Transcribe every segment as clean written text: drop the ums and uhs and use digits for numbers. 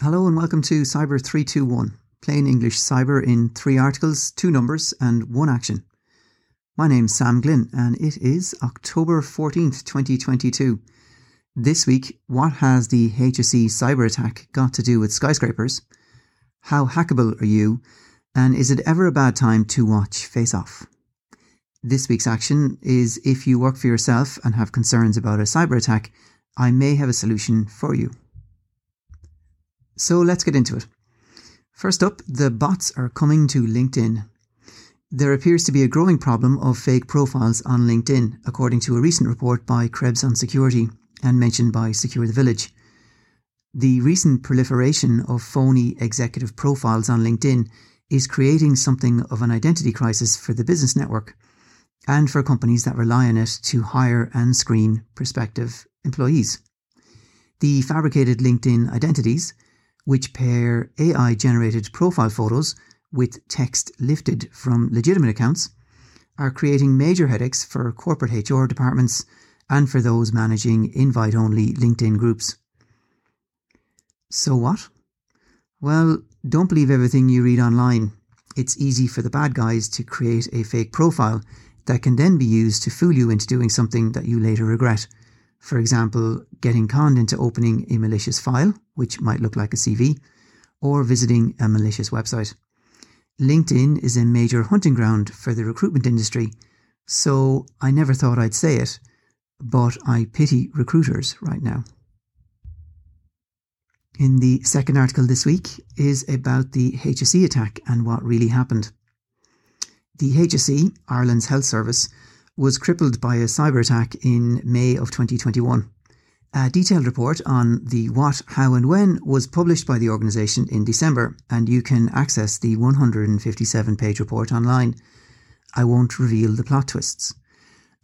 Hello and welcome to Cyber 3-2-1, plain English cyber in 3 articles, 2 numbers and 1 action. My name's Sam Glynn and it is October 14th, 2022. This week, what has the HSE cyber attack got to do with skyscrapers? How hackable are you? And is it ever a bad time to watch Face Off? This week's action is if you work for yourself and have concerns about a cyber attack, I may have a solution for you. So let's get into it. First up, the bots are coming to LinkedIn. There appears to be a growing problem of fake profiles on LinkedIn, according to a recent report by Krebs on Security and mentioned by Secure the Village. The recent proliferation of phony executive profiles on LinkedIn is creating something of an identity crisis for the business network and for companies that rely on it to hire and screen prospective employees. The fabricated LinkedIn identities, which pair AI-generated profile photos with text lifted from legitimate accounts, are creating major headaches for corporate HR departments and for those managing invite-only LinkedIn groups. So what? Well, don't believe everything you read online. It's easy for the bad guys to create a fake profile that can then be used to fool you into doing something that you later regret. For example, getting conned into opening a malicious file, which might look like a CV, or visiting a malicious website. LinkedIn is a major hunting ground for the recruitment industry, so I never thought I'd say it, but I pity recruiters right now. In the second article this week is about the HSE attack and what really happened. The HSE, Ireland's health service, was crippled by a cyber attack in May of 2021. A detailed report on the what, how and when was published by the organisation in December, and you can access the 157-page report online. I won't reveal the plot twists,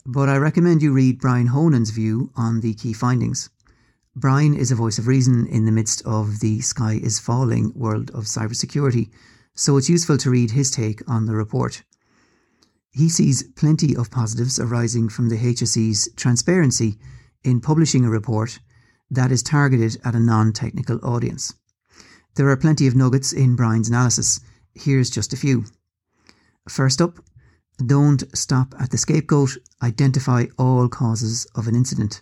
but I recommend you read Brian Honan's view on the key findings. Brian is a voice of reason in the midst of the sky is falling world of cybersecurity, so it's useful to read his take on the report. He sees plenty of positives arising from the HSE's transparency in publishing a report that is targeted at a non-technical audience. There are plenty of nuggets in Brian's analysis. Here's just a few. First up, don't stop at the scapegoat. Identify all causes of an incident.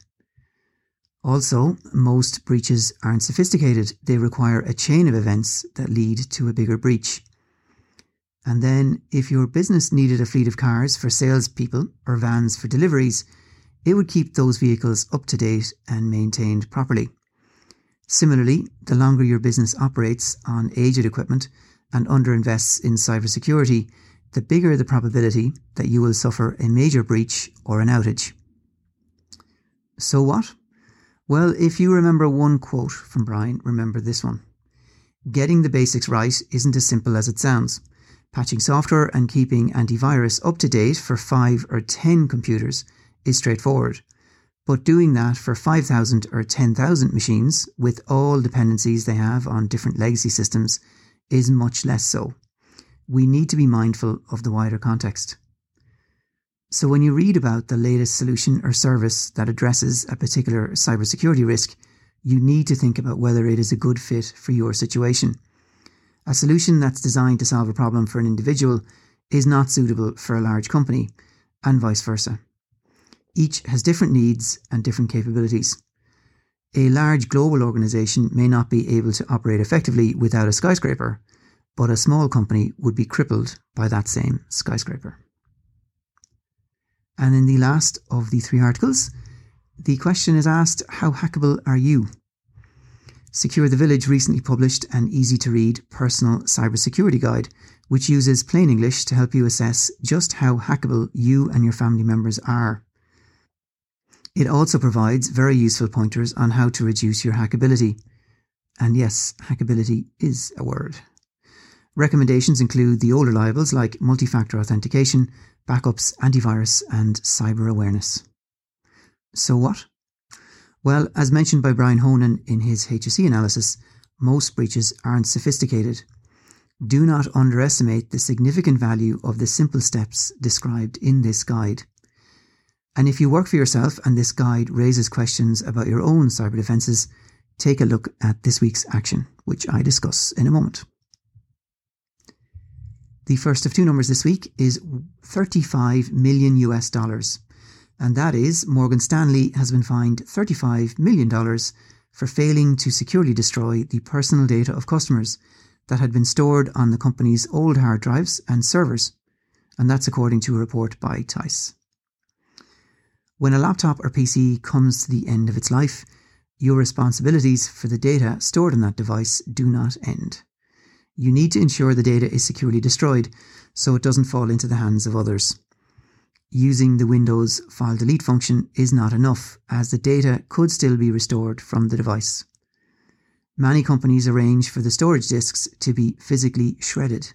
Also, most breaches aren't sophisticated. They require a chain of events that lead to a bigger breach. And then, if your business needed a fleet of cars for salespeople or vans for deliveries, it would keep those vehicles up to date and maintained properly. Similarly, the longer your business operates on aged equipment and underinvests in cybersecurity, the bigger the probability that you will suffer a major breach or an outage. So what? Well, if you remember one quote from Brian, remember this one. Getting the basics right isn't as simple as it sounds. Patching software and keeping antivirus up to date for 5 or 10 computers is straightforward, but doing that for 5,000 or 10,000 machines with all dependencies they have on different legacy systems is much less so. We need to be mindful of the wider context. So when you read about the latest solution or service that addresses a particular cybersecurity risk, you need to think about whether it is a good fit for your situation. A solution that's designed to solve a problem for an individual is not suitable for a large company, and vice versa. Each has different needs and different capabilities. A large global organisation may not be able to operate effectively without a skyscraper, but a small company would be crippled by that same skyscraper. And in the last of the 3 articles, the question is asked, how hackable are you? Secure the Village recently published an easy-to-read personal cybersecurity guide, which uses plain English to help you assess just how hackable you and your family members are. It also provides very useful pointers on how to reduce your hackability. And yes, hackability is a word. Recommendations include the older libels like multi-factor authentication, backups, antivirus, and cyber awareness. So what? Well, as mentioned by Brian Honan in his HSE analysis, most breaches aren't sophisticated. Do not underestimate the significant value of the simple steps described in this guide. And if you work for yourself and this guide raises questions about your own cyber defences, take a look at this week's action, which I discuss in a moment. The first of two numbers this week is $35 million US, and that is Morgan Stanley has been fined $35 million for failing to securely destroy the personal data of customers that had been stored on the company's old hard drives and servers, and that's according to a report by Tice. When a laptop or PC comes to the end of its life, your responsibilities for the data stored on that device do not end. You need to ensure the data is securely destroyed so it doesn't fall into the hands of others. Using the Windows file delete function is not enough, as the data could still be restored from the device. Many companies arrange for the storage disks to be physically shredded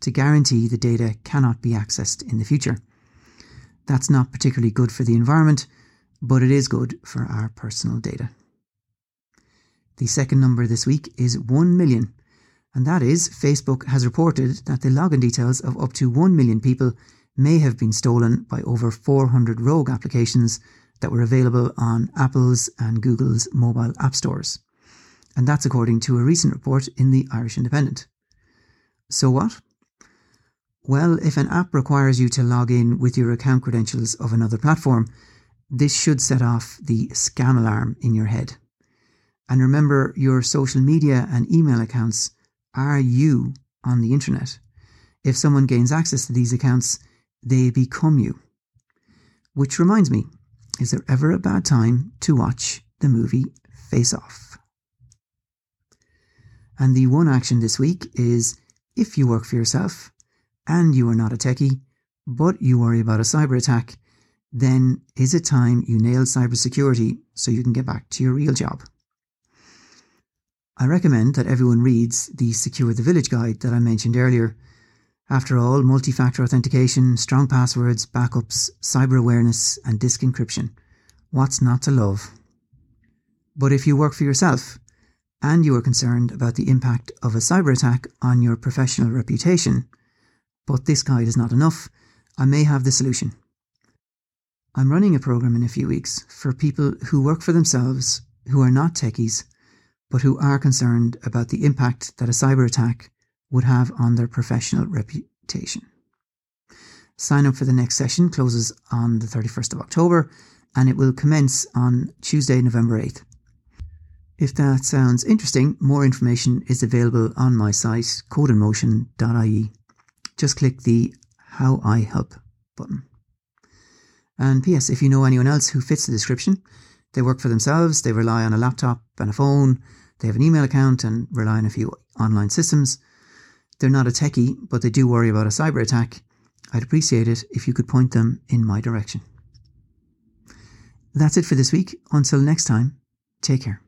to guarantee the data cannot be accessed in the future. That's not particularly good for the environment, but it is good for our personal data. The second number this week is 1 million. And that is, Facebook has reported that the login details of up to 1 million people may have been stolen by over 400 rogue applications that were available on Apple's and Google's mobile app stores. And that's according to a recent report in the Irish Independent. So what? Well, if an app requires you to log in with your account credentials of another platform, this should set off the scam alarm in your head. And remember, your social media and email accounts are you on the internet. If someone gains access to these accounts, they become you. Which reminds me, is there ever a bad time to watch the movie Face Off? And the one action this week is, if you work for yourself and you are not a techie, but you worry about a cyber attack, then is it time you nailed cybersecurity so you can get back to your real job? I recommend that everyone reads the Secure the Village guide that I mentioned earlier. After all, multi-factor authentication, strong passwords, backups, cyber awareness and disk encryption. What's not to love? But if you work for yourself and you are concerned about the impact of a cyber attack on your professional reputation, but this guide is not enough, I may have the solution. I'm running a program in a few weeks for people who work for themselves, who are not techies, but who are concerned about the impact that a cyber attack would have on their professional reputation. Sign up for the next session closes on the 31st of October and it will commence on Tuesday, November 8th. If that sounds interesting, more information is available on my site, codeinmotion.ie. Just click the How I Help button. And PS, if you know anyone else who fits the description, they work for themselves, they rely on a laptop and a phone, they have an email account and rely on a few online systems. They're not a techie, but they do worry about a cyber attack. I'd appreciate it if you could point them in my direction. That's it for this week. Until next time, take care.